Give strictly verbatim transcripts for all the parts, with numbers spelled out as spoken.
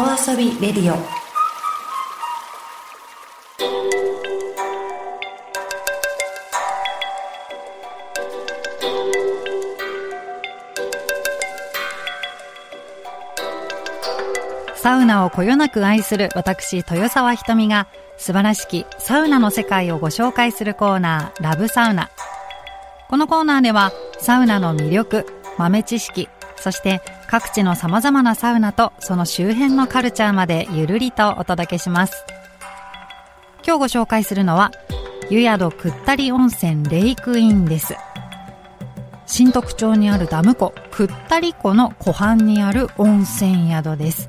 外遊びレディオ。サウナをこよなく愛する私豊沢ひとみが素晴らしきサウナの世界をご紹介するコーナー、ラブサウナ。このコーナーではサウナの魅力、豆知識、そして各地のさまざまなサウナとその周辺のカルチャーまでゆるりとお届けします。今日ご紹介するのは湯宿くったり温泉レイクインです。新得町にあるダム湖くったり湖の湖畔にある温泉宿です。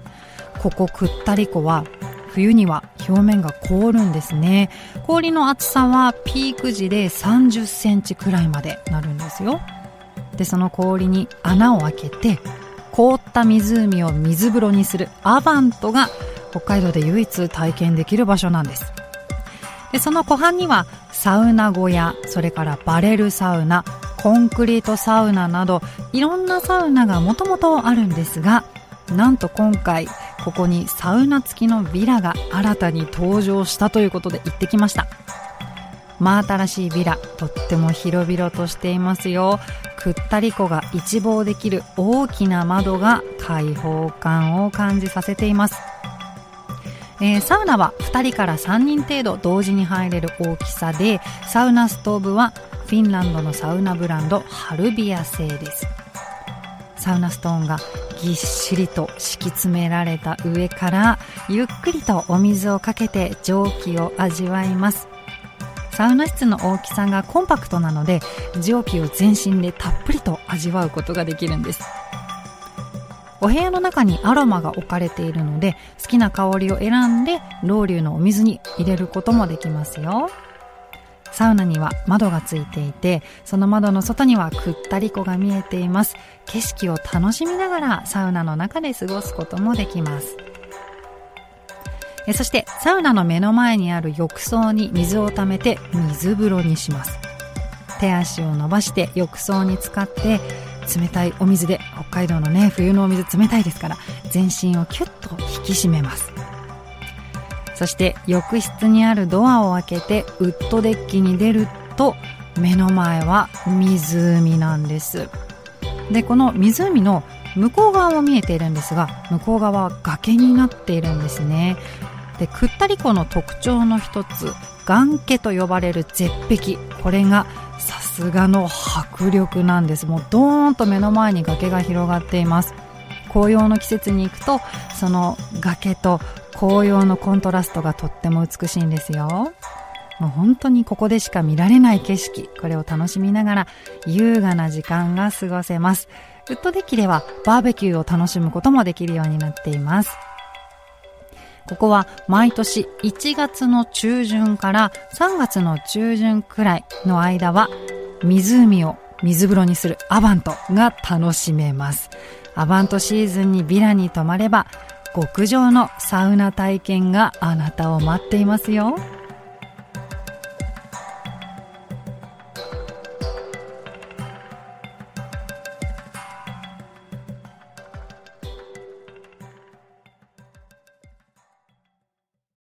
ここくったり湖は冬には表面が凍るんですね。氷の厚さはピーク時でさんじゅっセンチくらいまでなるんですよ。で、その氷に穴を開けて凍った湖を水風呂にするアバントが北海道で唯一体験できる場所なんです。で、その湖畔にはサウナ小屋、それからバレルサウナ、コンクリートサウナなどいろんなサウナがもともとあるんですが、なんと今回ここにサウナ付きのヴィラが新たに登場したということで行ってきました。真新しいヴィラ、とっても広々としていますよ。くったり湖が一望できる大きな窓が開放感を感じさせています。えー、サウナはふたりからさんにん程度同時に入れる大きさで、サウナストーブはフィンランドのサウナブランドハルビア製です。サウナストーンがぎっしりと敷き詰められた上からゆっくりとお水をかけて蒸気を味わいます。サウナ室の大きさがコンパクトなので蒸気を全身でたっぷりと味わうことができるんです。お部屋の中にアロマが置かれているので好きな香りを選んでロウリュのお水に入れることもできますよ。サウナには窓がついていて、その窓の外にはくったり湖が見えています。景色を楽しみながらサウナの中で過ごすこともできます。えそしてサウナの目の前にある浴槽に水をためて水風呂にします。手足を伸ばして浴槽に浸かって冷たいお水で、北海道のね、冬のお水冷たいですから、全身をキュッと引き締めます。そして浴室にあるドアを開けてウッドデッキに出ると目の前は湖なんです。で、この湖の向こう側も見えているんですが、向こう側は崖になっているんですね。で、くったり湖の特徴の一つ、岩気と呼ばれる絶壁、これがさすがの迫力なんです。もうドーンと目の前に崖が広がっています。紅葉の季節に行くとその崖と紅葉のコントラストがとっても美しいんですよ。もう本当にここでしか見られない景色、これを楽しみながら優雅な時間が過ごせます。ウッドデッキではバーベキューを楽しむこともできるようになっています。ここは毎年いちがつの中旬からさんがつの中旬くらいの間は湖を水風呂にするアバントが楽しめます。アバントシーズンにヴィラに泊まれば極上のサウナ体験があなたを待っていますよ。